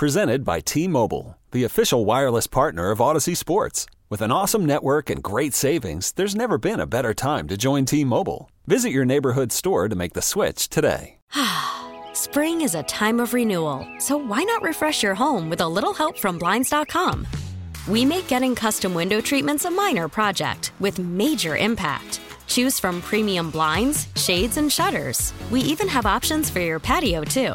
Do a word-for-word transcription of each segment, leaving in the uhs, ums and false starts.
Presented by T-Mobile, the official wireless partner of Odyssey Sports. With an awesome network and great savings, there's never been a better time to join T-Mobile. Visit your neighborhood store to make the switch today. Spring is a time of renewal, so why not refresh your home with a little help from Blinds dot com? We make getting custom window treatments a minor project with major impact. Choose from premium blinds, shades, and shutters. We even have options for your patio, too.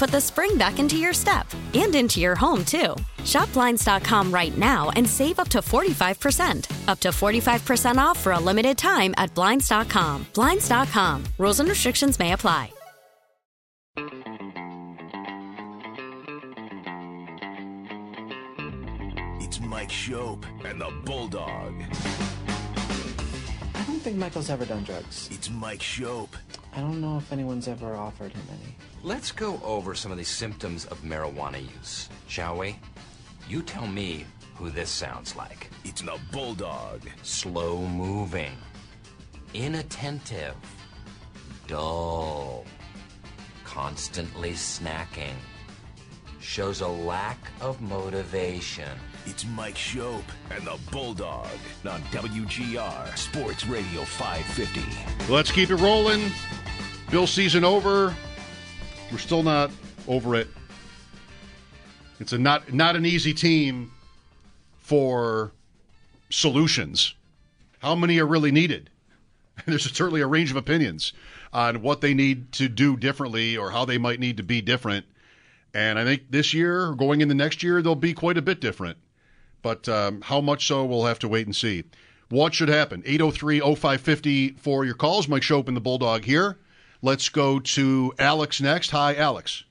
put the spring back into your step. And into your home, too. Shop Blinds dot com right now and save up to forty-five percent. Up to forty-five percent off for a limited time at Blinds dot com. Blinds dot com. Rules and restrictions may apply. Mike Shope and the Bulldog. I don't think Michael's ever done drugs. It's Mike Shope. I don't know if anyone's ever offered him any. Let's go over some of the symptoms of marijuana use, shall we? You tell me who this sounds like. It's the Bulldog. Slow moving. Inattentive. Dull. Constantly snacking. Shows a lack of motivation. It's Mike Shope and the Bulldog on W G R Sports Radio five fifty. Let's keep it rolling. Bill season over. We're still not over it. It's a not not an easy team for solutions. How many are really needed? There's certainly a range of opinions on what they need to do differently or how they might need to be different. And I think this year, going into next year, they'll be quite a bit different. But um, how much so, we'll have to wait and see. What should happen? eight oh three oh five five oh for your calls. Mike Shope and the Bulldog here. Let's go to Alex next. Hi, Alex.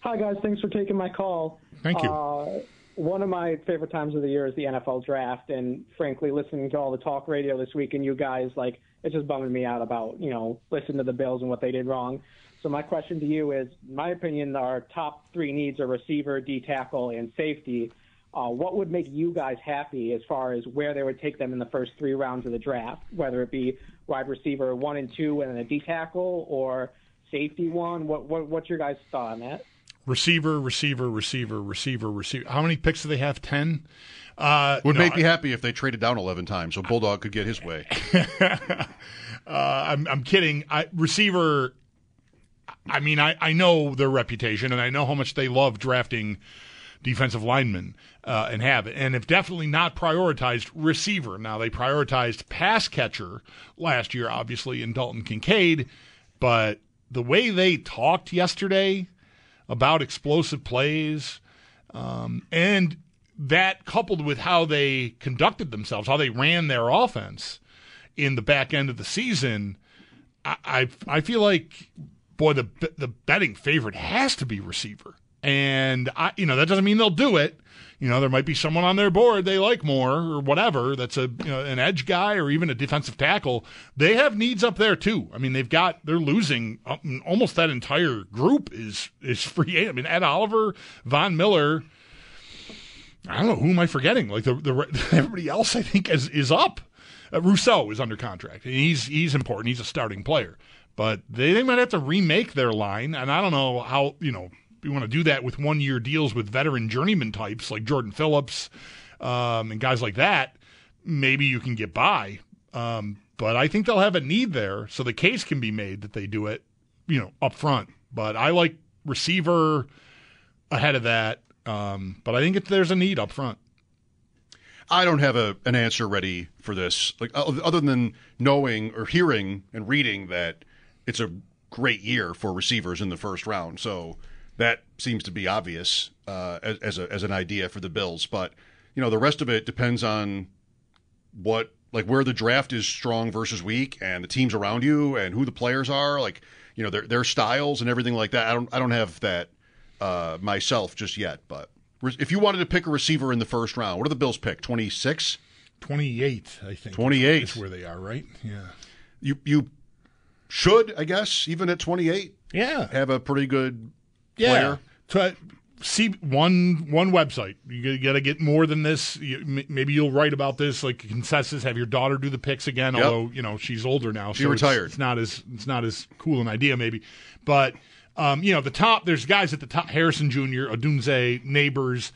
Hi, guys. Thanks for taking my call. Thank you. Uh, one of my favorite times of the year is the N F L draft. And frankly, listening to all the talk radio this week and you guys, like, it's just bumming me out about, you know, listening to the Bills and what they did wrong. So my question to you is, in my opinion, our top three needs are receiver, D-tackle, and safety. Uh, what would make you guys happy as far as where they would take them in the first three rounds of the draft, whether it be wide receiver one and two and then a D-tackle or safety one? What, what What's your guys' thought on that? Receiver, receiver, receiver, receiver, receiver. How many picks do they have? Ten? Uh, would no, make me happy if they traded down eleven times so Bulldog could get his way. uh, I'm, I'm kidding. I, receiver... I mean, I, I know their reputation, and I know how much they love drafting defensive linemen uh, and have it, and have definitely not prioritized receiver. Now, they prioritized pass catcher last year, obviously, in Dalton Kincaid, but the way they talked yesterday about explosive plays um, and that coupled with how they conducted themselves, how they ran their offense in the back end of the season, I I, I feel like – boy, the the betting favorite has to be receiver. And, I, you know, that doesn't mean they'll do it. You know, there might be someone on their board they like more or whatever that's a you know, an edge guy or even a defensive tackle. They have needs up there, too. I mean, they've got – they're losing – almost that entire group is, is free. I mean, Ed Oliver, Von Miller – I don't know. Who am I forgetting? Like, the, the everybody else, I think, is, is up. Uh, Rousseau is under contract. He's He's important. He's a starting player. But they, they might have to remake their line, and I don't know how, you know, you want to do that with one-year deals with veteran journeyman types like Jordan Phillips um, and guys like that. Maybe you can get by. Um, but I think they'll have a need there, so the case can be made that they do it, you know, up front. But I like receiver ahead of that, um, but I think it, there's a need up front. I don't have a, an answer ready for this, like other than knowing or hearing and reading that it's a great year for receivers in the first round, so that seems to be obvious uh, as, as, a, as an idea for the Bills. But you know, the rest of it depends on what, like where the draft is strong versus weak, and the teams around you, and who the players are, like you know their their styles and everything like that. I don't I don't have that uh, myself just yet, but if you wanted to pick a receiver in the first round, what do the Bills pick? twenty-six? twenty-eight, I think. twenty-eight. That's where they are, right? Yeah. You you should, I guess, even at twenty-eight, yeah, have a pretty good yeah. player. See, one one website. You got to get more than this. You, maybe you'll write about this, like consensus, have your daughter do the picks again, yep. although, you know, she's older now. She so retired. It's, it's, not as, it's not as cool an idea, maybe. But, um, you know, the top, there's guys at the top, Harrison Junior, Odunze, Neighbors.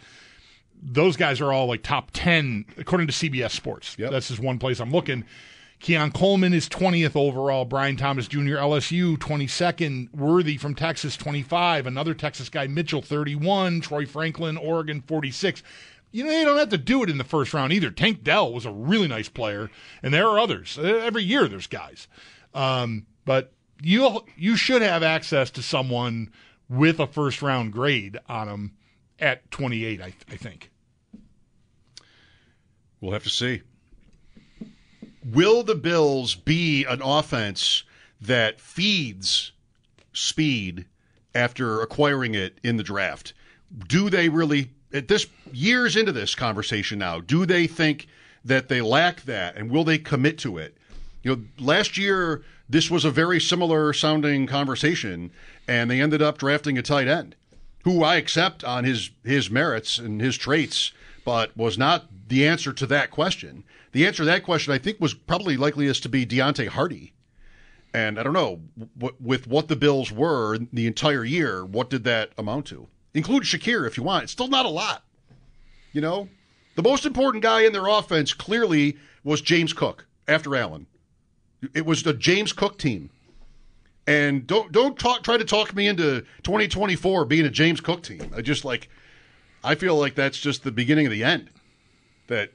Those guys are all like top ten, according to C B S Sports. Yep. That's just one place I'm looking. Keon Coleman is twentieth overall. Brian Thomas Junior, L S U, twenty-second. Worthy from Texas, twenty-five. Another Texas guy, Mitchell, thirty-one. Troy Franklin, Oregon, forty-six. You know, they don't have to do it in the first round either. Tank Dell was a really nice player, and there are others. Every year there's guys. Um, but you you should have access to someone with a first-round grade on them at twenty-eight, I, th- I think. We'll have to see. Will the Bills be an offense that feeds speed after acquiring it in the draft? Do they really, at this years into this conversation now, do they think that they lack that, and will they commit to it? You know, last year this was a very similar sounding conversation, and they ended up drafting a tight end, who I accept on his his merits and his traits, but was not the answer to that question. The answer to that question, I think, was probably likeliest to be Deonte Harty. And I don't know, w- with what the Bills were the entire year, what did that amount to? Include Shakir if you want. It's still not a lot. You know? The most important guy in their offense clearly was James Cook after Allen. It was the James Cook team. And don't don't talk, try to talk me into twenty twenty-four being a James Cook team. I just like, I feel like that's just the beginning of the end. That,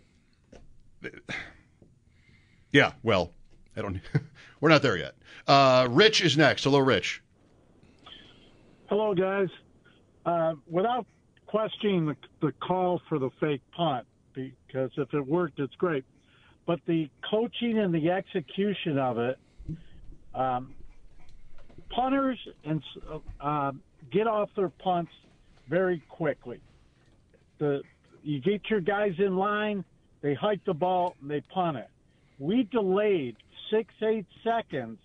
yeah, well, I don't, we're not there yet. Uh, Rich is next. Hello, Rich. Hello, guys. Uh, without questioning the, the call for the fake punt, because if it worked, it's great. But the coaching and the execution of it, um, punters and uh, get off their punts very quickly. The You get your guys in line, they hike the ball, and they punt it. We delayed six, eight seconds,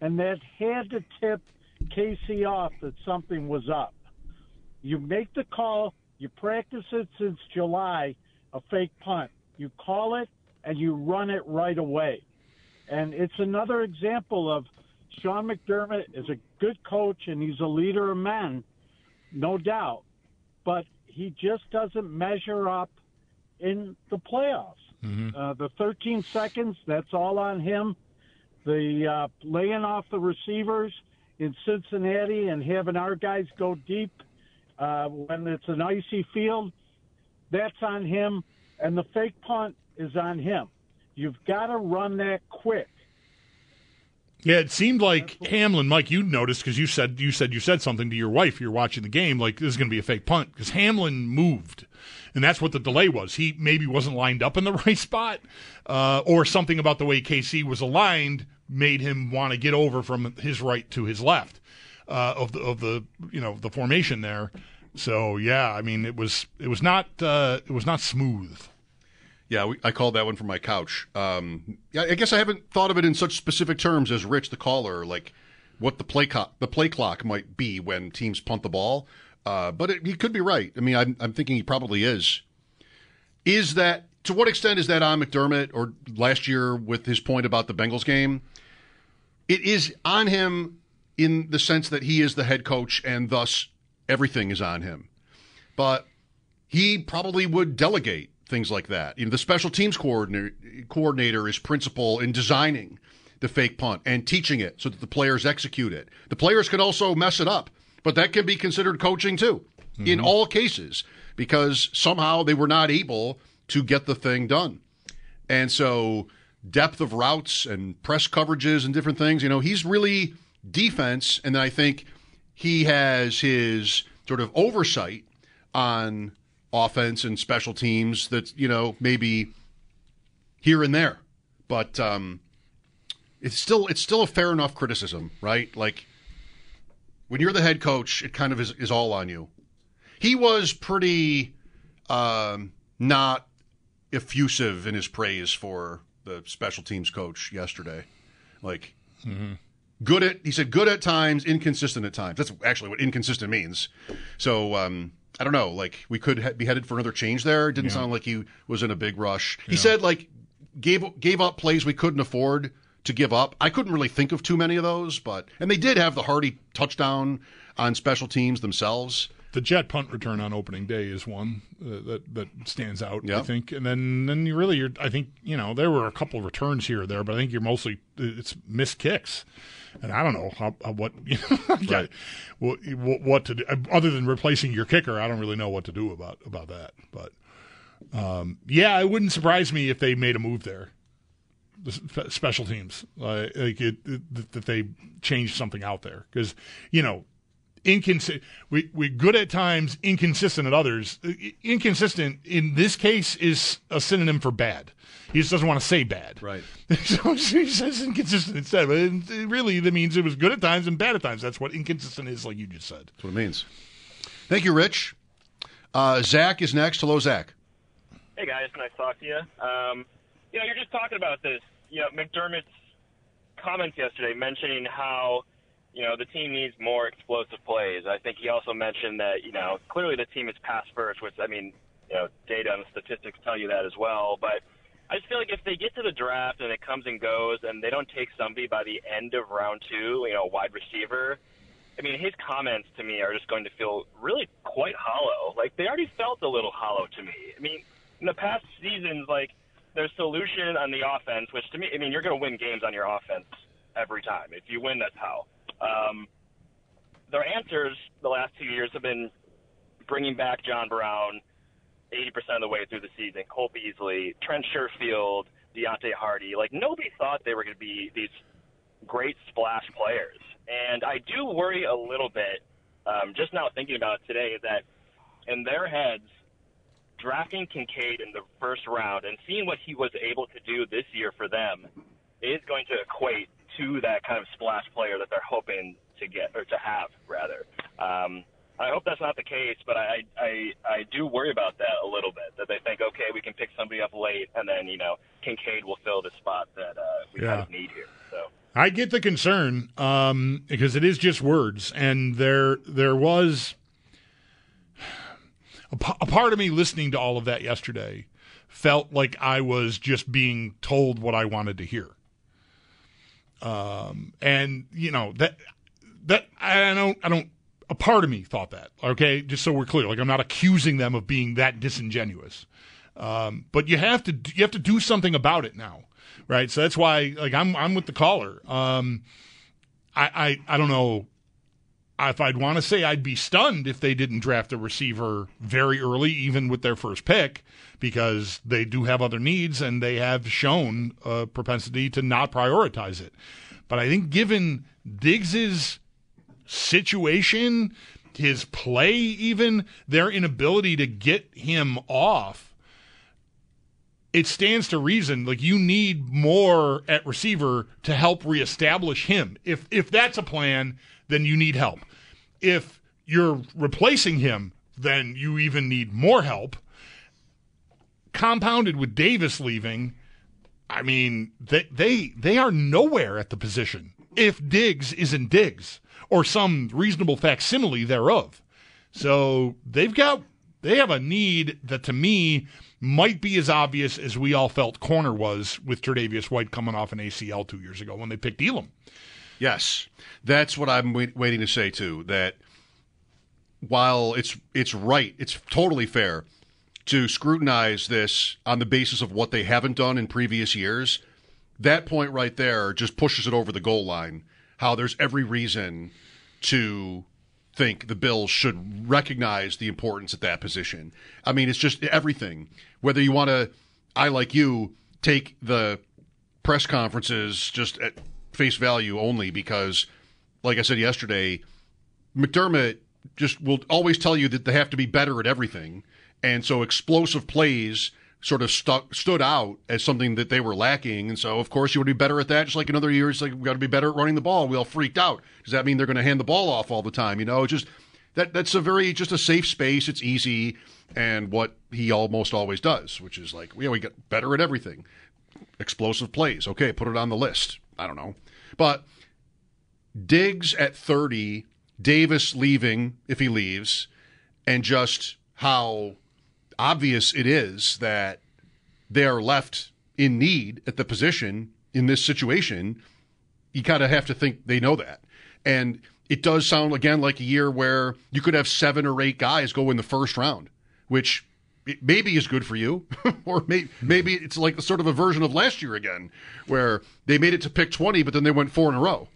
and that had to tip Casey off that something was up. You make the call, you practice it since July, a fake punt. You call it, and you run it right away. And it's another example of Sean McDermott is a good coach, and he's a leader of men, no doubt. But he just doesn't measure up in the playoffs. Mm-hmm. Uh, the thirteen seconds, that's all on him. The uh, laying off the receivers in Cincinnati and having our guys go deep uh, when it's an icy field, that's on him. And the fake punt is on him. You've got to run that quick. Yeah, it seemed like Hamlin, Mike, you noticed because you said you said you said something to your wife. You're watching the game, like this is going to be a fake punt because Hamlin moved, and that's what the delay was. He maybe wasn't lined up in the right spot, uh, or something about the way K C was aligned made him want to get over from his right to his left uh, of the of the you know the formation there. So yeah, I mean it was it was not uh, it was not smooth. Yeah, we, I called that one from my couch. Um, I guess I haven't thought of it in such specific terms as Rich, the caller, like what the play co- the play clock might be when teams punt the ball. Uh, but it, he could be right. I mean, I'm, I'm thinking he probably is. Is that to what extent is that on McDermott or last year with his point about the Bengals game? It is on him in the sense that he is the head coach and thus everything is on him. But he probably would delegate things like that. You know, the special teams coordinator, coordinator is principal in designing the fake punt and teaching it so that the players execute it. The players could also mess it up, but that can be considered coaching too, mm-hmm. in all cases, because somehow they were not able to get the thing done. And so depth of routes and press coverages and different things, you know, he's really defense, and then I think he has his sort of oversight on offense and special teams that, you know, maybe here and there. But um, it's still it's still a fair enough criticism, right? Like, when you're the head coach, it kind of is, is all on you. he was pretty um, not effusive in his praise for the special teams coach yesterday. Like, mm-hmm. good at, he said good at times, inconsistent at times. That's actually what inconsistent means. So, um, I don't know, like, we could ha- be headed for another change there. It didn't yeah. sound like he was in a big rush. He yeah. said, like, gave gave up plays we couldn't afford to give up. I couldn't really think of too many of those, but and they did have the Harty touchdown on special teams themselves. The jet punt return on opening day is one uh, that that stands out, yep. I think. And then then you really, you're, I think, you know, there were a couple returns here or there, but I think you're mostly it's missed kicks. And I don't know how, how what you know, right. what, what to do other than replacing your kicker. I don't really know what to do about about that. But um, yeah, it wouldn't surprise me if they made a move there, the special teams, uh, like it, it, that they changed something out there because you know, inconsistent. We we good at times, inconsistent at others. Inconsistent in this case is a synonym for bad. He just doesn't want to say bad. Right. So he says inconsistent instead. But it, it really, that means it was good at times and bad at times. That's what inconsistent is, like you just said. That's what it means. Thank you, Rich. Uh, Zach is next. Hello, Zach. Hey, guys. Nice to talk to you. Um, you know, you're just talking about this. You know, McDermott's comments yesterday mentioning how, you know, the team needs more explosive plays. I think he also mentioned that, you know, clearly the team is pass first, which, I mean, you know, data and statistics tell you that as well. But I just feel like if they get to the draft and it comes and goes and they don't take somebody by the end of round two, you know, wide receiver, I mean, his comments to me are just going to feel really quite hollow. Like, they already felt a little hollow to me. I mean, in the past seasons, like, their solution on the offense, which to me, I mean, you're going to win games on your offense every time. If you win, that's how. Um, their answers the last two years have been bringing back John Brown, eighty percent of the way through the season, Cole Beasley, Trent Sherfield, Deonte Harty. Like, nobody thought they were going to be these great splash players. And I do worry a little bit, um, just now thinking about it today, that in their heads, drafting Kincaid in the first round and seeing what he was able to do this year for them is going to equate to that kind of splash player that they're hoping to get, or to have, rather. Um I hope that's not the case, but I, I I do worry about that a little bit, that they think, okay, we can pick somebody up late, and then, you know, Kincaid will fill the spot that uh, we yeah. kind of need here. So I get the concern um, because it is just words, and there there was a, p- a part of me listening to all of that yesterday felt like I was just being told what I wanted to hear. Um, and, you know, that that I don't I don't. A part of me thought that, okay, just so we're clear. Like, I'm not accusing them of being that disingenuous. Um, but you have to you have to do something about it now, right? So that's why, like, I'm I'm with the caller. Um, I, I I don't know if I'd want to say I'd be stunned if they didn't draft a receiver very early, even with their first pick, because they do have other needs and they have shown a propensity to not prioritize it. But I think given Diggs's situation, his play, even their inability to get him off, it stands to reason, like, you need more at receiver to help reestablish him. If if that's a plan, then you need help. If you're replacing him, then you even need more help. Compounded with Davis leaving, I mean, they they, they are nowhere at the position if Diggs isn't Diggs, or some reasonable facsimile thereof. So they've got, they have a need that to me might be as obvious as we all felt corner was with Tre'Davious White coming off an A C L two years ago when they picked Elam. Yes, that's what I'm wait- waiting to say too, that while it's it's right, it's totally fair to scrutinize this on the basis of what they haven't done in previous years, that point right there just pushes it over the goal line. How there's every reason to think the Bills should recognize the importance at that position. I mean, it's just everything. Whether you want to, I like you, take the press conferences just at face value only because, like I said yesterday, McDermott just will always tell you that they have to be better at everything. And so explosive plays sort of stuck, stood out as something that they were lacking. And so, of course, you would be better at that. Just like in other years, like, we've got to be better at running the ball. We all freaked out. Does that mean they're going to hand the ball off all the time? You know, just that that's a very, just a safe space. It's easy. And what he almost always does, which is like, you know, we get better at everything. Explosive plays. Okay, put it on the list. I don't know. But Diggs at thirty, Davis leaving, if he leaves, and just how obvious it is that they're left in need at the position in this situation, you kind of have to think they know that. And it does sound, again, like a year where you could have seven or eight guys go in the first round, which maybe is good for you, or maybe, maybe it's like sort of a version of last year again, where they made it to pick twenty, but then they went four in a row.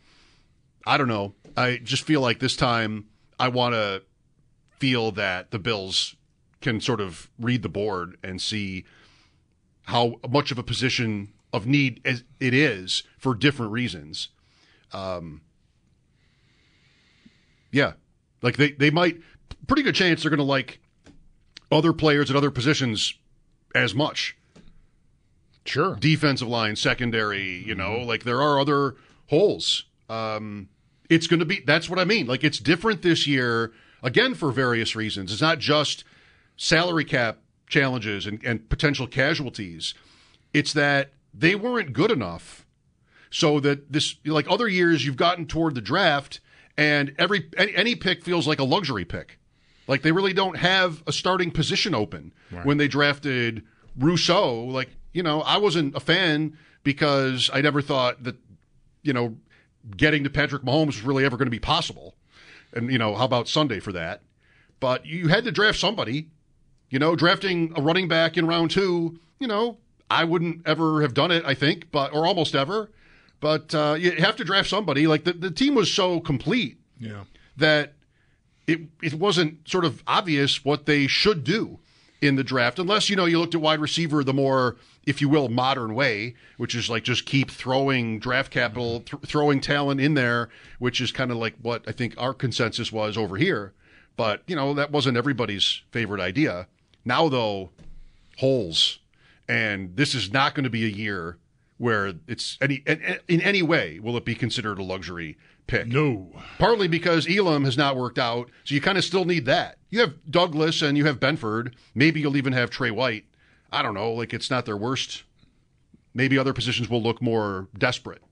I don't know. I just feel like this time I want to feel that the Bills can sort of read the board and see how much of a position of need as it is for different reasons. Um, yeah. Like they, they might, pretty good chance they're going to like other players at other positions as much. Sure. Defensive line, secondary, you know, mm-hmm. like there are other holes. Um, it's going to be, that's what I mean. Like it's different this year, again, for various reasons. It's not just salary cap challenges and, and potential casualties. It's that they weren't good enough. So that this, like other years, you've gotten toward the draft and every, any pick feels like a luxury pick. Like they really don't have a starting position open. Right. When they drafted Rousseau, like, you know, I wasn't a fan because I never thought that, you know, getting to Patrick Mahomes was really ever going to be possible. And, you know, how about Sunday for that? But you had to draft somebody. You know, drafting a running back in round two, you know, I wouldn't ever have done it, I think, but or almost ever. But uh, you have to draft somebody. Like, the, the team was so complete yeah. that it it wasn't sort of obvious what they should do in the draft, unless, you know, you looked at wide receiver the more, if you will, modern way, which is like just keep throwing draft capital, th- throwing talent in there, which is kind of like what I think our consensus was over here. But, you know, that wasn't everybody's favorite idea. Now, though, holes. And this is not going to be a year where it's any in any way will it be considered a luxury pick. No. Partly because Elam has not worked out, so you kind of still need that. You have Douglas and you have Benford. Maybe you'll even have Tre'Davious White. I don't know. Like, it's not their worst. Maybe other positions will look more desperate.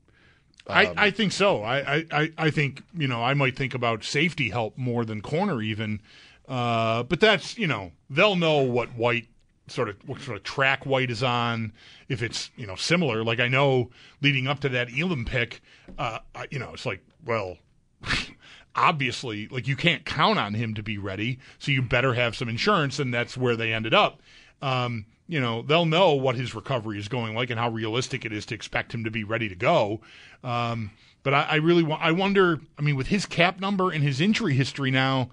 Um, I, I think so. I, I, I think, you know, I might think about safety help more than corner even. Uh, but that's, you know, they'll know what White sort of what sort of track White is on, if it's, you know, similar. Like I know leading up to that Elam pick, uh, you know, it's like, well, obviously, like you can't count on him to be ready, so you better have some insurance, and that's where they ended up. Um, you know, they'll know what his recovery is going like and how realistic it is to expect him to be ready to go. Um, but I, I really wa- I wonder, I mean, with his cap number and his injury history now,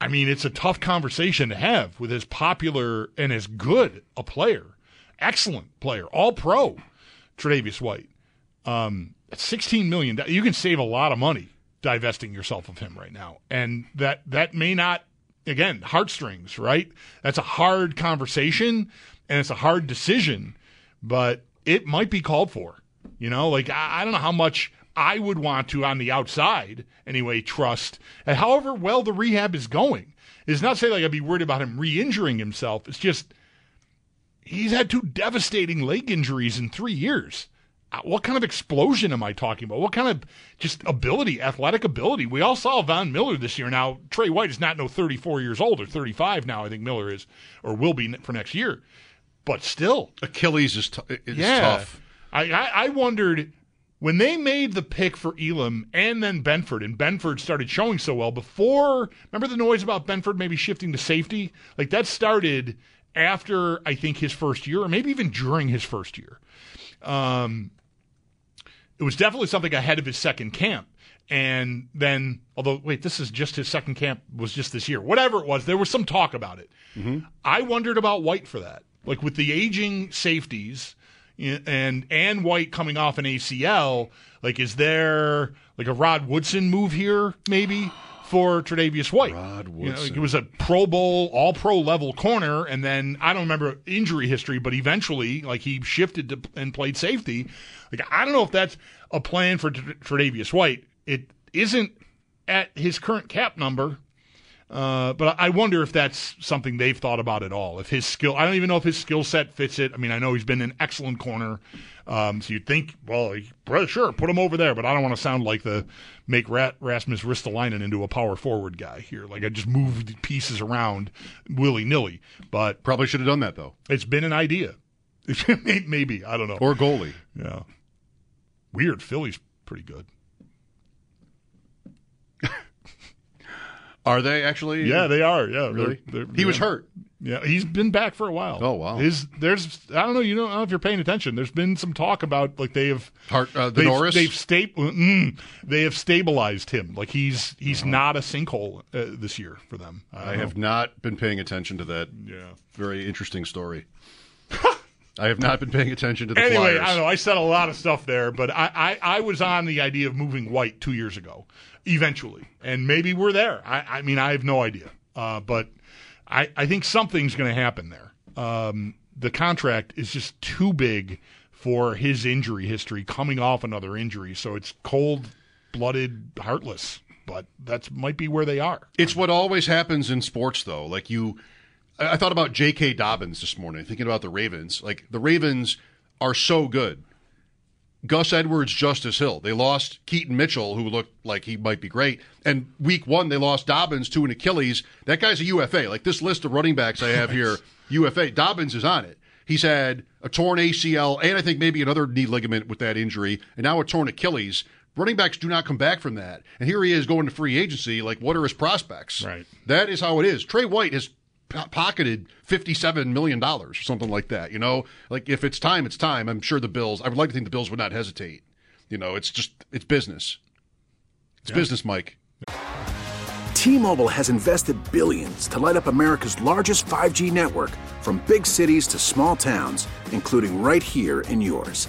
I mean, it's a tough conversation to have with as popular and as good a player, excellent player, all pro, Tre'Davious White. Um, sixteen million dollars. You can save a lot of money divesting yourself of him right now. And that, that may not, again, heartstrings, right? That's a hard conversation and it's a hard decision, but it might be called for. You know, like, I, I don't know how much I would want to, on the outside anyway, trust, and however well the rehab is going. It's not saying like I'd be worried about him re-injuring himself. It's just he's had two devastating leg injuries in three years. What kind of explosion am I talking about? What kind of just ability, athletic ability? We all saw Von Miller this year. Now, Tre'Davious White is not no thirty-four years old or thirty-five now. I think Miller is or will be for next year. But still. Achilles is, t- is yeah. tough. I, I, I wondered when they made the pick for Elam and then Benford, and Benford started showing so well before. Remember the noise about Benford maybe shifting to safety? Like that started after, I think, his first year or maybe even during his first year. Um, It was definitely something ahead of his second camp. And then, although, wait, this is just his second camp was just this year. Whatever it was, there was some talk about it. Mm-hmm. I wondered about White for that. Like with the aging safeties and and White coming off an A C L, like is there like a Rod Woodson move here maybe for Tre'Davious White? Rod Woodson. You know, like it was a Pro Bowl, all-pro level corner, and then I don't remember injury history, but eventually like he shifted to, and played safety. Like, I don't know if that's a plan for Tre'Davious White. It isn't at his current cap number. Uh, but I wonder if that's something they've thought about at all. If his skill, I don't even know if his skill set fits it. I mean, I know he's been an excellent corner. Um, so you'd think, well, sure, put him over there. But I don't want to sound like the make Rasmus Ristolainen into a power forward guy here. Like I just moved pieces around willy nilly. But probably should have done that though. It's been an idea. Maybe I don't know. Or goalie. Yeah. Weird. Philly's pretty good. Are they actually? Yeah, they are. Yeah, really. They're, they're, he yeah. was hurt. Yeah, he's been back for a while. Oh wow. His, there's I don't know. You don't know if you're paying attention. There's been some talk about like they have. Hart, uh, the they've, Norris. They've sta- mm, They have stabilized him. Like he's he's oh. not a sinkhole uh, this year for them. I, I have not been paying attention to that. Yeah. Very interesting story. I have not been paying attention to the anyway, Flyers. Anyway, I don't know. I said a lot of stuff there, but I, I, I was on the idea of moving White two years ago, eventually. And maybe we're there. I, I mean, I have no idea. Uh, but I, I think something's going to happen there. Um, the contract is just too big for his injury history, coming off another injury. So it's cold-blooded, heartless. But that might be where they are. It's what always happens in sports, though. Like you... I thought about J K Dobbins this morning, thinking about the Ravens. Like, the Ravens are so good. Gus Edwards, Justice Hill. They lost Keaton Mitchell, who looked like he might be great. And week one, they lost Dobbins to an Achilles. That guy's a U F A. Like, this list of running backs I have here, U F A. Dobbins is on it. He's had a torn A C L and I think maybe another knee ligament with that injury, and now a torn Achilles. Running backs do not come back from that. And here he is going to free agency. Like, what are his prospects? Right. That is how it is. Trey White has pocketed fifty-seven million dollars or something like that, you know? Like, if it's time, it's time. I'm sure the Bills, I would like to think the Bills would not hesitate. You know, it's just, it's business. It's yeah. business, Mike. T-Mobile has invested billions to light up America's largest five G network, from big cities to small towns, including right here in yours.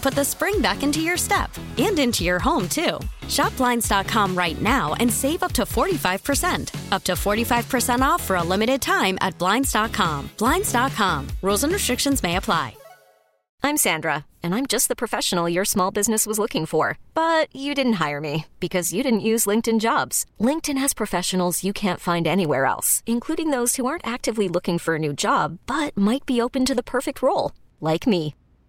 put the spring back into your step. And into your home, too. Shop Blinds dot com right now and save up to forty-five percent. Up to forty-five percent off for a limited time at Blinds dot com. Blinds dot com. Rules and restrictions may apply. I'm Sandra, and I'm just the professional your small business was looking for. But you didn't hire me because you didn't use LinkedIn Jobs. LinkedIn has professionals you can't find anywhere else, including those who aren't actively looking for a new job, but might be open to the perfect role, like me.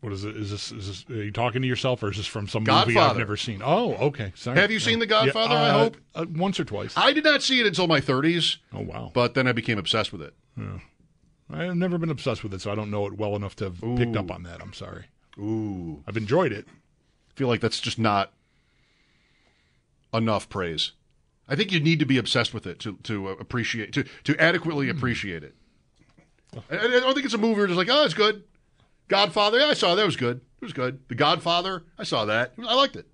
What is it? Is this, is this, are you talking to yourself, or is this from some Godfather. movie I've never seen? Oh, okay. Sorry. Have you yeah. seen The Godfather, yeah, uh, I hope? Uh, once or twice. I did not see it until my thirties. Oh, wow. But then I became obsessed with it. Yeah. I've never been obsessed with it, so I don't know it well enough to have Ooh. picked up on that. I'm sorry. Ooh. I've enjoyed it. I feel like that's just not enough praise. I think you need to be obsessed with it to to appreciate to to adequately appreciate it. I, I don't think it's a movie where it's like, oh, it's good. Godfather, yeah, I saw that, it was good. It was good. The Godfather, I saw that. I liked it.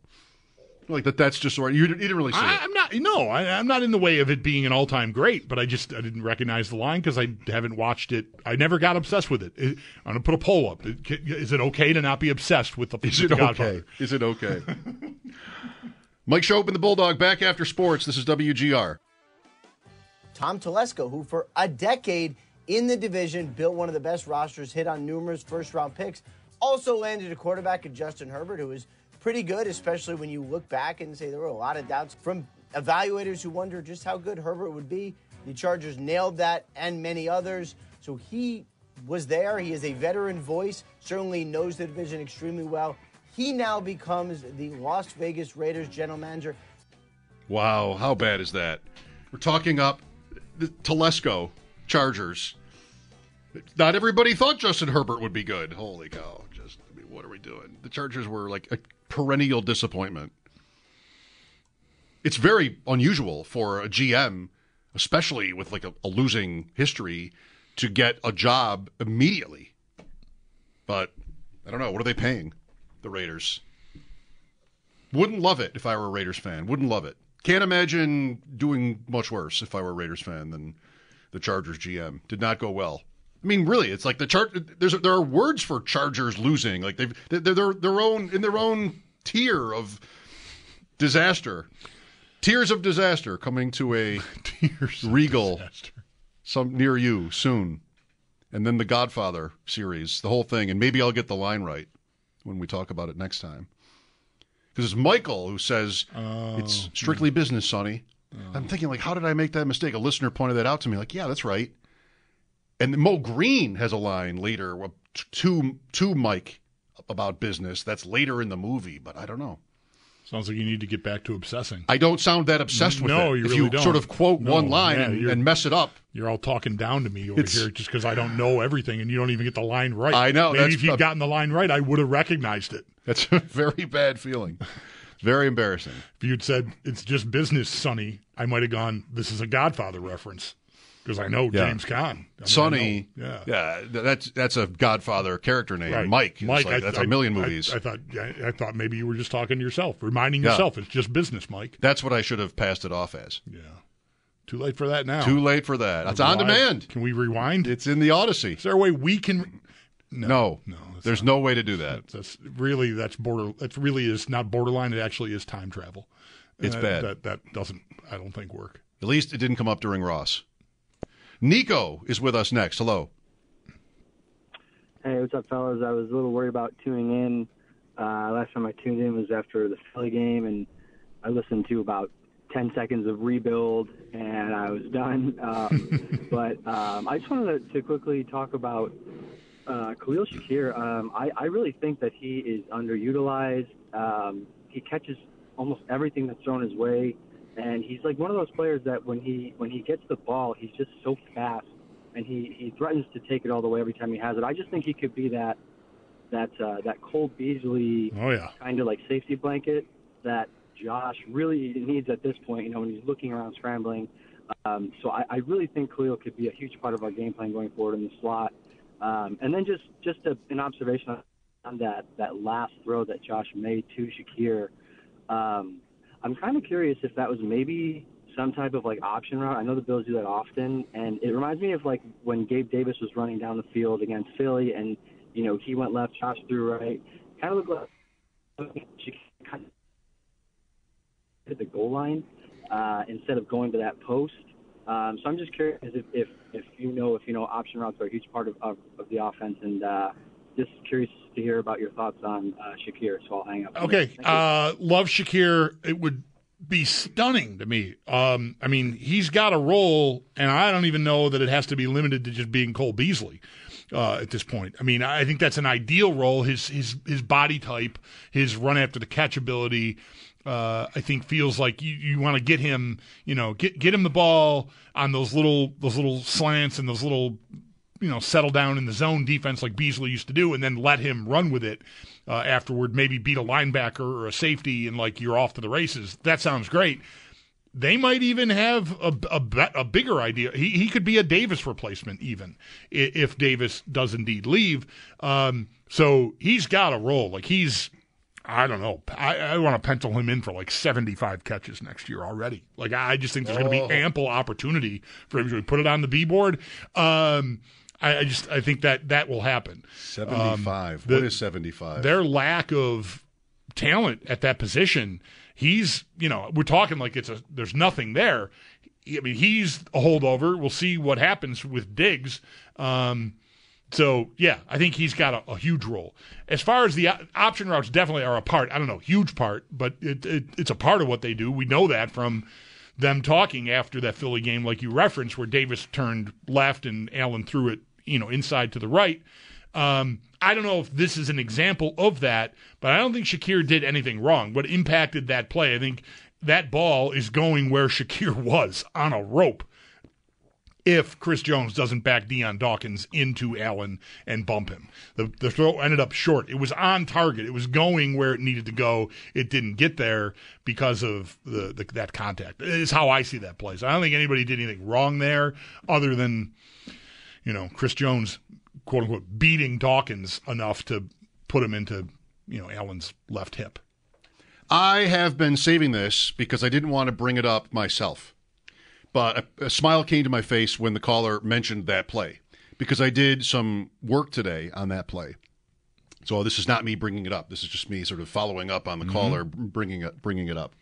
Like that. That's just right. You, you didn't really see I, it. I'm not. No, I, I'm not in the way of it being an all-time great. But I just I didn't recognize the line because I haven't watched it. I never got obsessed with it. it I'm gonna put a poll up. It, is it okay to not be obsessed with the, is with the okay? Godfather? Is it okay? Mike Schoep and the Bulldog back after sports. This is W G R. Tom Telesco, who for a decade in the division, built one of the best rosters, hit on numerous first-round picks, also landed a quarterback in Justin Herbert, who is pretty good, especially when you look back and say there were a lot of doubts from evaluators who wonder just how good Herbert would be. The Chargers nailed that and many others. So he was there. He is a veteran voice, certainly knows the division extremely well. He now becomes the Las Vegas Raiders general manager. Wow, how bad is that? We're talking up the Telesco Chargers. Not everybody thought Justin Herbert would be good. Holy cow. Just, I mean, what are we doing? The Chargers were like a perennial disappointment. It's very unusual for a G M, especially with like a, a losing history, to get a job immediately. But I don't know. What are they paying the Raiders? Wouldn't love it if I were a Raiders fan. Wouldn't love it. Can't imagine doing much worse if I were a Raiders fan than the Chargers G M. Did not go well. I mean, really, it's like the char- There's there are words for Chargers losing. Like they've they're, they're their own in their own tier of disaster. Tears of disaster coming to a Tears Regal some near you soon. And then the Godfather series, the whole thing. And maybe I'll get the line right when we talk about it next time. Because it's Michael who says, oh, it's strictly business, Sonny. Oh. I'm thinking, like, how did I make that mistake? A listener pointed that out to me. Like, yeah, that's right. And Mo Green has a line later to, to Mike about business. That's later in the movie, but I don't know. Sounds like you need to get back to obsessing. I don't sound that obsessed with no, it. No, you if really you don't. Sort of quote no, one line yeah, and, and mess it up. You're all talking down to me over it's, here just because I don't know everything and you don't even get the line right. I know. Maybe if you'd uh, gotten the line right, I would have recognized it. That's a very bad feeling. Very embarrassing. If you'd said, it's just business, Sonny, I might have gone, this is a Godfather reference because I know yeah. James Caan. I mean, Sonny, I know, yeah. yeah, that's that's a Godfather character name. Right. Mike, Mike like, I, that's I, a million movies. I, I thought I, I thought maybe you were just talking to yourself, reminding yeah. yourself it's just business, Mike. That's what I should have passed it off as. Yeah. Too late for that now. Too late for that. That's on demand. Can we rewind? It's in the Odyssey. Is there a way we can... No, no, no there's not, no way to do that. That's really that's border. It really is not borderline. It actually is time travel. It's uh, bad. That, that doesn't, I don't think, work. At least it didn't come up during Ross. Nico is with us next. Hello. Hey, what's up, fellas? I was a little worried about tuning in. Uh, last time I tuned in was after the Philly game, and I listened to about ten seconds of rebuild, and I was done. Um, but um, I just wanted to, to quickly talk about Uh, Khalil Shakir, um, I, I really think that he is underutilized. Um, he catches almost everything that's thrown his way, and he's like one of those players that when he when he gets the ball, he's just so fast, and he, he threatens to take it all the way every time he has it. I just think he could be that that uh, that Cole Beasley oh, yeah. kind of like safety blanket that Josh really needs at this point. You know, when he's looking around scrambling. Um, so I, I really think Khalil could be a huge part of our game plan going forward in the slot. Um, and then just, just a, an observation on that, that last throw that Josh made to Shakir. Um, I'm kind of curious if that was maybe some type of, like, option route. I know the Bills do that often, and it reminds me of, like, when Gabe Davis was running down the field against Philly, and, you know, he went left, Josh threw right. Kind of looked like Shakir kind of hit the goal line uh, instead of going to that post. Um, so I'm just curious if, if, if you know if you know option routes are a huge part of, of, of the offense, and uh, just curious to hear about your thoughts on uh, Shakir. So I'll hang up. Okay, uh, love Shakir. It would be stunning to me. Um, I mean, he's got a role, and I don't even know that it has to be limited to just being Cole Beasley uh, at this point. I mean, I think that's an ideal role. His his his body type, his run after the catch ability. Uh, I think feels like you, you want to get him, you know, get get him the ball on those little those little slants and those little, you know, settle down in the zone defense like Beasley used to do, and then let him run with it uh, afterward. Maybe beat a linebacker or a safety, and like you're off to the races. That sounds great. They might even have a a, a bigger idea. He he could be a Davis replacement even if Davis does indeed leave. Um, so he's got a role. Like he's. I don't know. I, I want to pencil him in for like seventy-five catches next year already. Like, I just think there's going to be ample opportunity for him to put it on the B board. Um, I, I just, I think that that will happen. seventy-five. Um, the, what is seventy-five? Their lack of talent at that position. He's, you know, we're talking like it's a, there's nothing there. I mean, he's a holdover. We'll see what happens with Diggs. Um, so, yeah, I think he's got a, a huge role. As far as the option routes definitely are a part. I don't know, huge part, but it, it, it's a part of what they do. We know that from them talking after that Philly game, like you referenced, where Davis turned left and Allen threw it, you know, inside to the right. Um, I don't know if this is an example of that, but I don't think Shakir did anything wrong. What impacted that play, I think that ball is going where Shakir was, on a rope, if Chris Jones doesn't back Deion Dawkins into Allen and bump him. The, the throw ended up short. It was on target. It was going where it needed to go. It didn't get there because of the, the that contact. It's how I see that play. So I don't think anybody did anything wrong there other than, you know, Chris Jones, quote-unquote, beating Dawkins enough to put him into, you know, Allen's left hip. I have been saving this because I didn't want to bring it up myself. But a, a smile came to my face when the caller mentioned that play, because I did some work today on that play. So this is not me bringing it up. This is just me sort of following up on the mm-hmm. caller bringing it, bringing it up.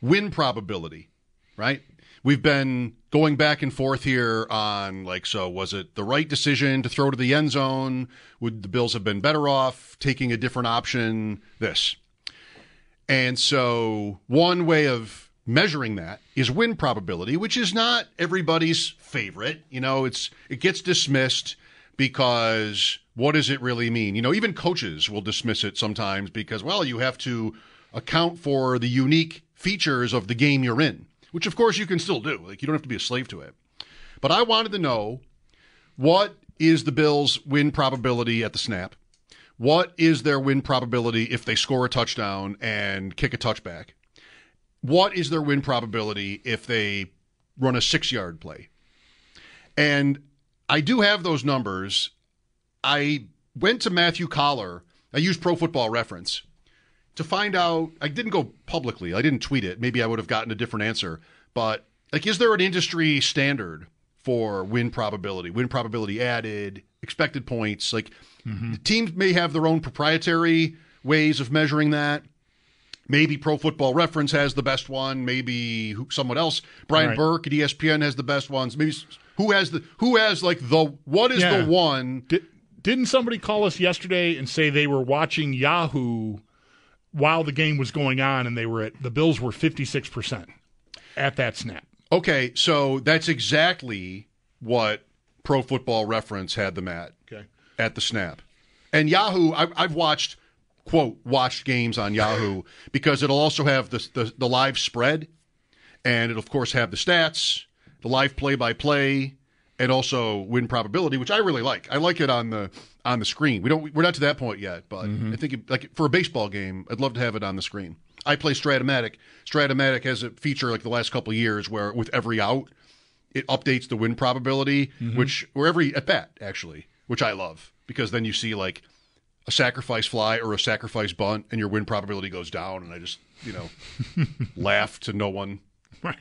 Win probability, right? We've been going back and forth here on, like, so was it the right decision to throw to the end zone? Would the Bills have been better off taking a different option? This. And so one way of measuring that is win probability, which is not everybody's favorite. You know, it's it gets dismissed because what does it really mean? You know, even coaches will dismiss it sometimes because, well, you have to account for the unique features of the game you're in, which, of course, you can still do. Like, you don't have to be a slave to it. But I wanted to know, what is the Bills' win probability at the snap? What is their win probability if they score a touchdown and kick a touchback? What is their win probability if they run a six-yard play? And I do have those numbers. I went to Matthew Collar. I used Pro Football Reference to find out. I didn't go publicly. I didn't tweet it. Maybe I would have gotten a different answer. But, like, is there an industry standard for win probability? Win probability added, expected points. Like, mm-hmm. the teams may have their own proprietary ways of measuring that. Maybe Pro Football Reference has the best one. Maybe someone else, Brian right. Burke at E S P N, has the best ones. Maybe who has the who has like the what is yeah. the one? Did, didn't somebody call us yesterday and say they were watching Yahoo while the game was going on, and they were at the Bills were fifty-six percent at that snap? Okay, so that's exactly what Pro Football Reference had them at. Okay, at the snap, and Yahoo. I, I've watched. Quote, watched games on Yahoo because it'll also have the, the the live spread, and it'll, of course, have the stats, the live play-by-play, and also win probability, which I really like. I like it on the on the screen. We don't we're not to that point yet, but mm-hmm. I think it, like for a baseball game, I'd love to have it on the screen. I play Stratomatic. Stratomatic has a feature like the last couple of years where with every out, it updates the win probability, mm-hmm. which or every at bat actually, which I love, because then you see like a sacrifice fly or a sacrifice bunt, and your win probability goes down, and I just, you know, laugh to no one. Right.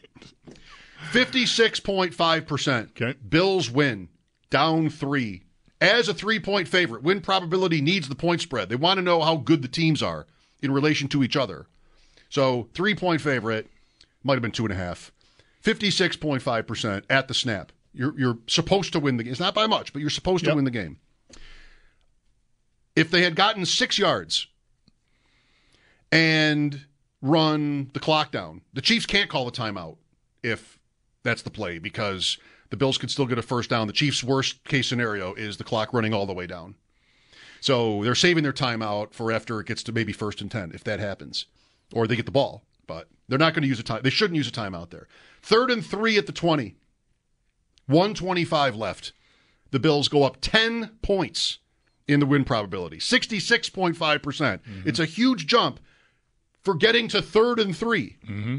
fifty-six point five percent. Okay. Bills win, down three. As a three-point favorite, win probability needs the point spread. They want to know how good the teams are in relation to each other. So, three-point favorite, might have been two and a half. fifty-six point five percent at the snap. You're, you're supposed to win the game. It's not by much, but you're supposed yep. to win the game. If they had gotten six yards and run the clock down, the Chiefs can't call a timeout if that's the play, because the Bills could still get a first down. The Chiefs' worst-case scenario is the clock running all the way down. So they're saving their timeout for after it gets to maybe first and ten, if that happens. Or they get the ball, but they're not going to use a time. They shouldn't use a timeout there. Third and three at the twenty. one twenty-five left. The Bills go up ten points in the win probability, sixty-six point five percent. Mm-hmm. It's a huge jump for getting to third and three. Mm-hmm.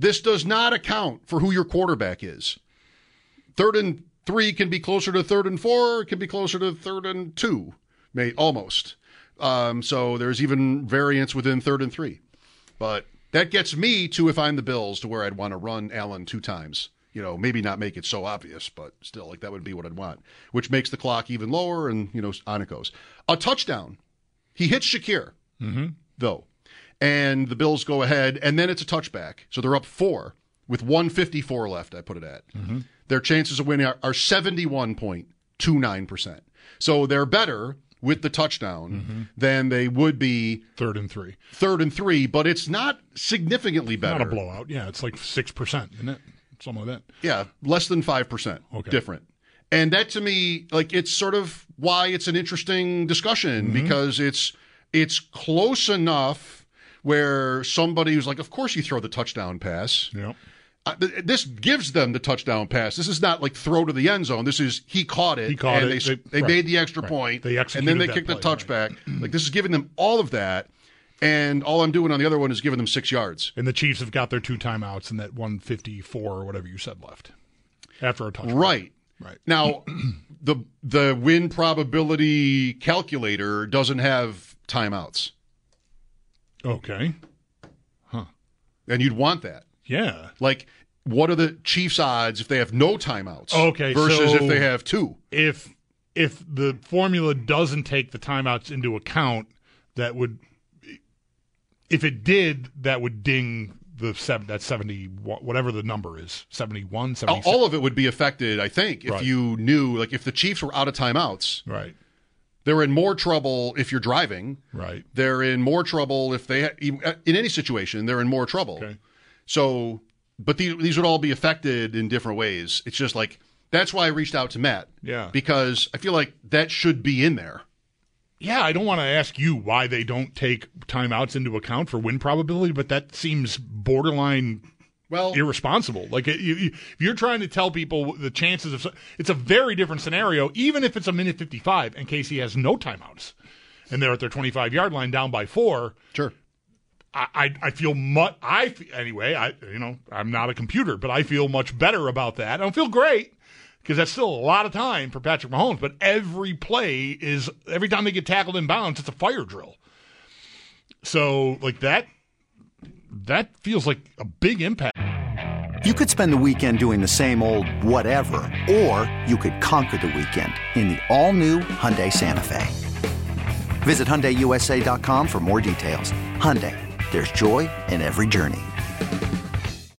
This does not account for who your quarterback is. Third and three can be closer to third and four, it can be closer to third and two, mate, almost. Um, so there's even variance within third and three. But that gets me to, if I'm the Bills, to where I'd want to run Allen two times. You know, maybe not make it so obvious, but still, like, that would be what I'd want, which makes the clock even lower, and, you know, on it goes. A touchdown. He hits Shakir, mm-hmm. though, and the Bills go ahead, and then it's a touchback. So they're up four with one fifty-four left, I put it at, mm-hmm. their chances of winning are, are seventy-one point two nine percent. So they're better with the touchdown mm-hmm. than they would be. Third and three. Third and three, but it's not significantly better. Not a blowout. Yeah, it's like six percent, isn't it? Something like that. Yeah, less than five percent okay. different. And that to me, like, it's sort of why it's an interesting discussion mm-hmm. because it's it's close enough where somebody who's like, of course you throw the touchdown pass. Yep. Uh, th- this gives them the touchdown pass. This is not like throw to the end zone. This is he caught it. He caught and it. They, they, they right. made the extra right. point. They executed and then they kicked play, the touchback. Right. Like, this is giving them all of that. And all I'm doing on the other one is giving them six yards. And the Chiefs have got their two timeouts and that one fifty-four or whatever you said left after a touchdown. Right. Right. Now, the the win probability calculator doesn't have timeouts. Okay. Huh. And you'd want that. Yeah. Like, what are the Chiefs' odds if they have no timeouts okay, versus so if they have two? If if the formula doesn't take the timeouts into account, that would... If it did, that would ding the seven, that seventy, whatever the number is, seventy-one, seventy-six. All of it would be affected, I think, if right. you knew, like if the Chiefs were out of timeouts. Right. They're in more trouble if you're driving. Right. They're in more trouble if they, in any situation, they're in more trouble. Okay. So, but these, these would all be affected in different ways. It's just like, that's why I reached out to Matt. Yeah. Because I feel like that should be in there. Yeah, I don't want to ask you why they don't take timeouts into account for win probability, but that seems borderline well, irresponsible. Like, it, you, you, if you're trying to tell people the chances of – it's a very different scenario, even if it's a minute fifty-five and Casey has no timeouts and they're at their twenty-five-yard line down by four. Sure. I, I, I feel much – I, anyway, I, you know, I'm not a computer, but I feel much better about that. I don't feel great. Because that's still a lot of time for Patrick Mahomes, but every play is, every time they get tackled in bounds, it's a fire drill. So, like that, that feels like a big impact. You could spend the weekend doing the same old whatever, or you could conquer the weekend in the all-new Hyundai Santa Fe. Visit Hyundai U S A dot com for more details. Hyundai, there's joy in every journey.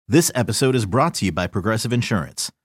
This episode is brought to you by Progressive Insurance.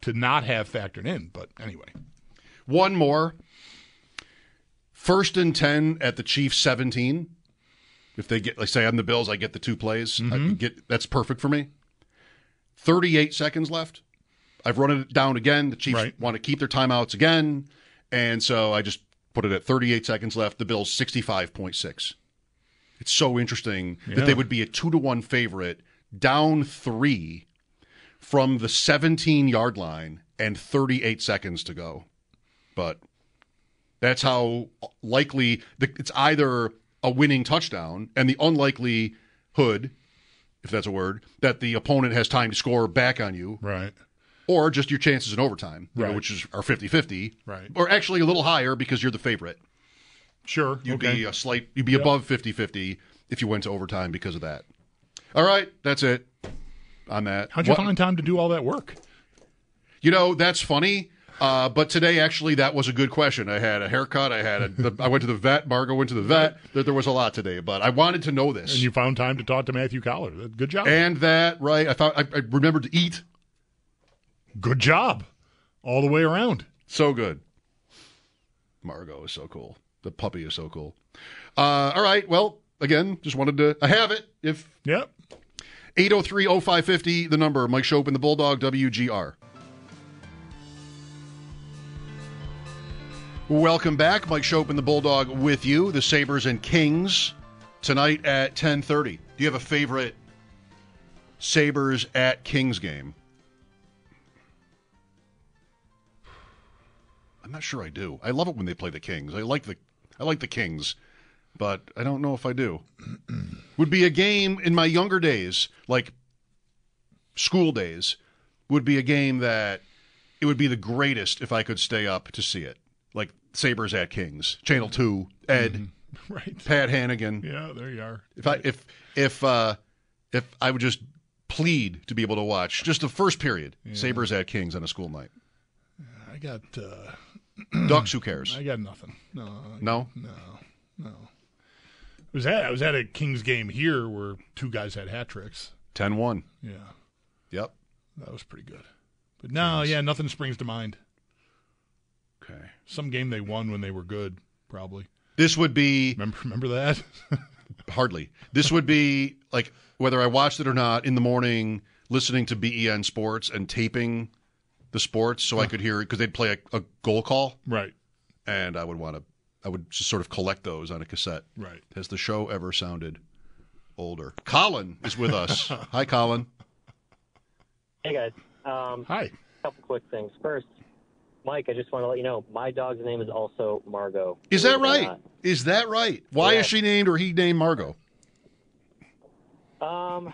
To not have factored in, but anyway. One more. First and ten at the Chiefs seventeen. If they get, like, say I'm the Bills, I get the two plays. Mm-hmm. I get, that's perfect for me. thirty-eight seconds left. I've run it down again. The Chiefs right. want to keep their timeouts again. And so I just put it at thirty-eight seconds left. The Bills, sixty-five point six. It's so interesting yeah. that they would be a two to one favorite, down three from the seventeen-yard line and thirty-eight seconds to go. But that's how likely the, it's either a winning touchdown and the unlikelihood, if that's a word, that the opponent has time to score back on you. Right. Or just your chances in overtime, right. you know, which is are fifty-fifty. Right. Or actually a little higher because you're the favorite. Sure. You'd okay. be a slight. You'd be yep. above fifty-fifty if you went to overtime because of that. All right. That's it. On that. How'd you what? find time to do all that work? You know, that's funny, uh, but today actually that was a good question. I had a haircut, I had a, the, I went to the vet, Margo went to the vet, there, there was a lot today, but I wanted to know this. And you found time to talk to Matthew Collar. Good job. And that, right, I, found, I, I remembered to eat. Good job. All the way around. So good. Margo is so cool. The puppy is so cool. Uh, all right, well, again, just wanted to, I have it. If Yep. eight oh three oh five fifty, the number. Mike Schopen, the Bulldog, W G R. Welcome back. Mike Schopen, the Bulldog, with you. The Sabres and Kings tonight at ten thirty. Do you have a favorite Sabres at Kings game? I'm not sure I do. I love it when they play the Kings. I like the I like the Kings, but I don't know if I do. Would be a game in my younger days, like school days, would be a game that it would be the greatest if I could stay up to see it. Like Sabres at Kings, Channel two, Ed, mm-hmm. right. Pat Hannigan. Yeah, there you are. If I if if uh, if I would just plead to be able to watch just the first period, yeah. Sabres at Kings on a school night. I got. Uh... Ducks, who cares? I got nothing. No. I, no? No. No. I was, at, I was at a Kings game here where two guys had hat tricks. ten one. Yeah. Yep. That was pretty good. But no, nice. Yeah, nothing springs to mind. Okay. Some game they won when they were good, probably. This would be... Remember, remember that? Hardly. This would be, like, whether I watched it or not, in the morning, listening to B E N Sports and taping... the sports, so I could hear it because they'd play a, a goal call, right? And I would want to, I would just sort of collect those on a cassette, right? Has the show ever sounded older? Colin is with us. Hi, Colin. Hey guys. Um, Hi. A couple quick things. First, Mike, I just want to let you know my dog's name is also Margot. Is that right? Is that right? Why yeah. is she named or he named Margot? Um.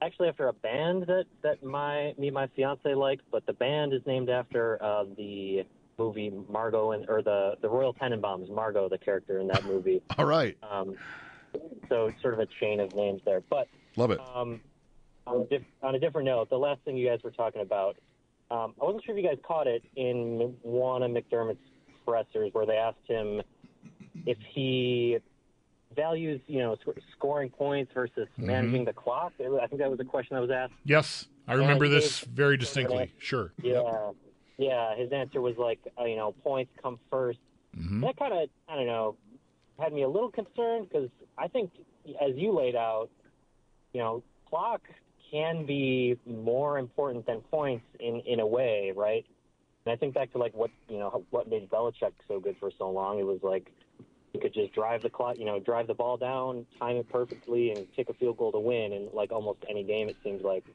Actually, after a band that, that my me and my fiance liked, but the band is named after uh, the movie Margot and or the, the Royal Tenenbaums, Margot, the character in that movie. All right. Um, so sort of a chain of names there, but love it. Um, on, a diff- on a different note, the last thing you guys were talking about, um, I wasn't sure if you guys caught it in one of McDermott's pressers where they asked him if he. Values, you know, sc- scoring points versus managing mm-hmm. the clock. I think that was a question that was asked. Yes, I remember and this his, very distinctly. Answer, sure. Yeah, yep. yeah. His answer was like, uh, you know, points come first. Mm-hmm. That kind of, I don't know, had me a little concerned because I think, as you laid out, you know, clock can be more important than points in, in a way, right? And I think back to like what you know what made Belichick so good for so long. It was like. You could just drive the clock, you know, drive the ball down, time it perfectly, and kick a field goal to win in, like, almost any game, it seems like.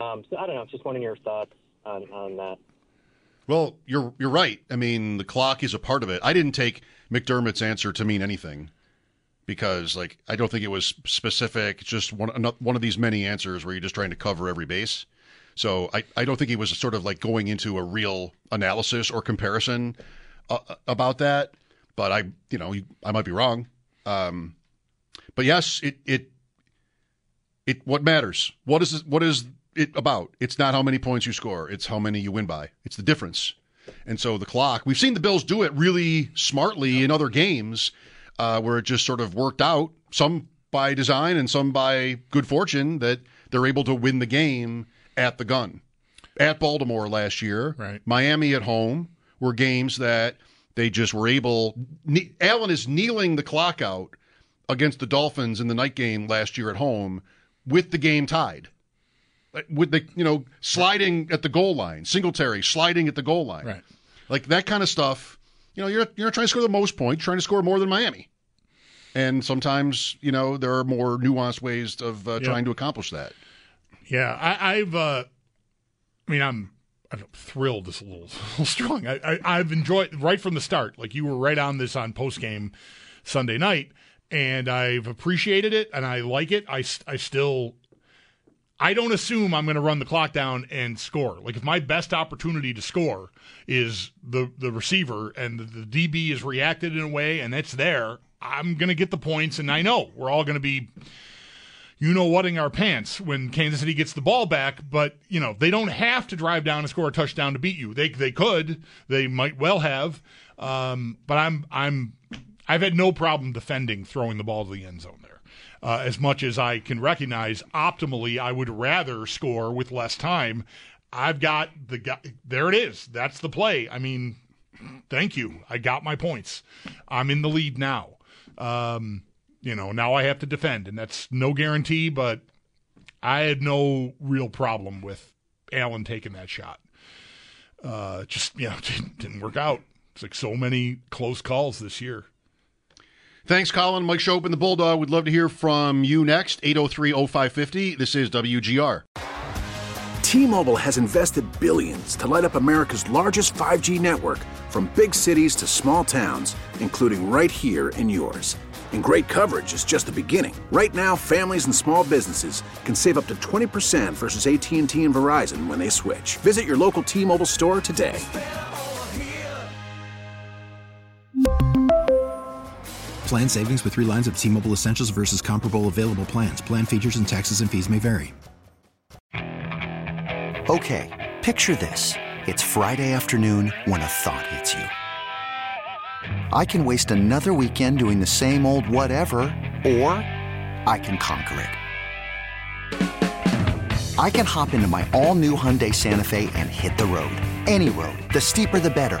Um, so, I don't know, just wondering your thoughts on, on that. Well, you're you're right. I mean, the clock is a part of it. I didn't take McDermott's answer to mean anything because, like, I don't think it was specific. It's just one, one of these many answers where you're just trying to cover every base. So I, I don't think he was sort of, like, going into a real analysis or comparison uh, about that. But I, you know, I might be wrong. Um, but yes, it, it, it, what matters? What is, this, what is it about? It's not how many points you score. It's how many you win by. It's the difference. And so the clock, we've seen the Bills do it really smartly in other games uh, where it just sort of worked out, some by design and some by good fortune that they're able to win the game at the gun. At Baltimore last year, right. Miami at home were games that they just were able ne- – Allen is kneeling the clock out against the Dolphins in the night game last year at home with the game tied. With the, you know, sliding at the goal line, Singletary sliding at the goal line. Right. Like that kind of stuff, you know, you're you're trying to score the most points, trying to score more than Miami. And sometimes, you know, there are more nuanced ways of uh, yeah. trying to accomplish that. Yeah, I, I've uh, – I mean, I'm – I'm thrilled it's a little, a little strong. I, I, I've enjoyed right from the start. Like you were right on this on postgame Sunday night, and I've appreciated it, and I like it. I, I still – I don't assume I'm going to run the clock down and score. Like if my best opportunity to score is the, the receiver and the, the D B is reacted in a way and it's there, I'm going to get the points, and I know we're all going to be – you know whatting our pants when Kansas City gets the ball back, but you know they don't have to drive down and score a touchdown to beat you. They they could, they might well have, um, but I'm I'm I've had no problem defending throwing the ball to the end zone there. Uh, as much as I can recognize, optimally I would rather score with less time. I've got the guy. There it is. That's the play. I mean, thank you. I got my points. I'm in the lead now. Um, You know, now I have to defend, and that's no guarantee, but I had no real problem with Allen taking that shot. Uh, just, you know, it didn't work out. It's like so many close calls this year. Thanks, Colin. Mike Schopen and the Bulldog. We'd love to hear from you next. eight oh three, oh five five oh. This is W G R. T-Mobile has invested billions to light up America's largest five G network, from big cities to small towns, including right here in yours. And great coverage is just the beginning. Right now, families and small businesses can save up to twenty percent versus A T and T and Verizon when they switch. Visit your local T-Mobile store today. Plan savings with three lines of T-Mobile Essentials versus comparable available plans. Plan features and taxes and fees may vary. Okay, picture this. It's Friday afternoon when a thought hits you. I can waste another weekend doing the same old whatever, or I can conquer it. I can hop into my all-new Hyundai Santa Fe and hit the road. Any road. The steeper, the better.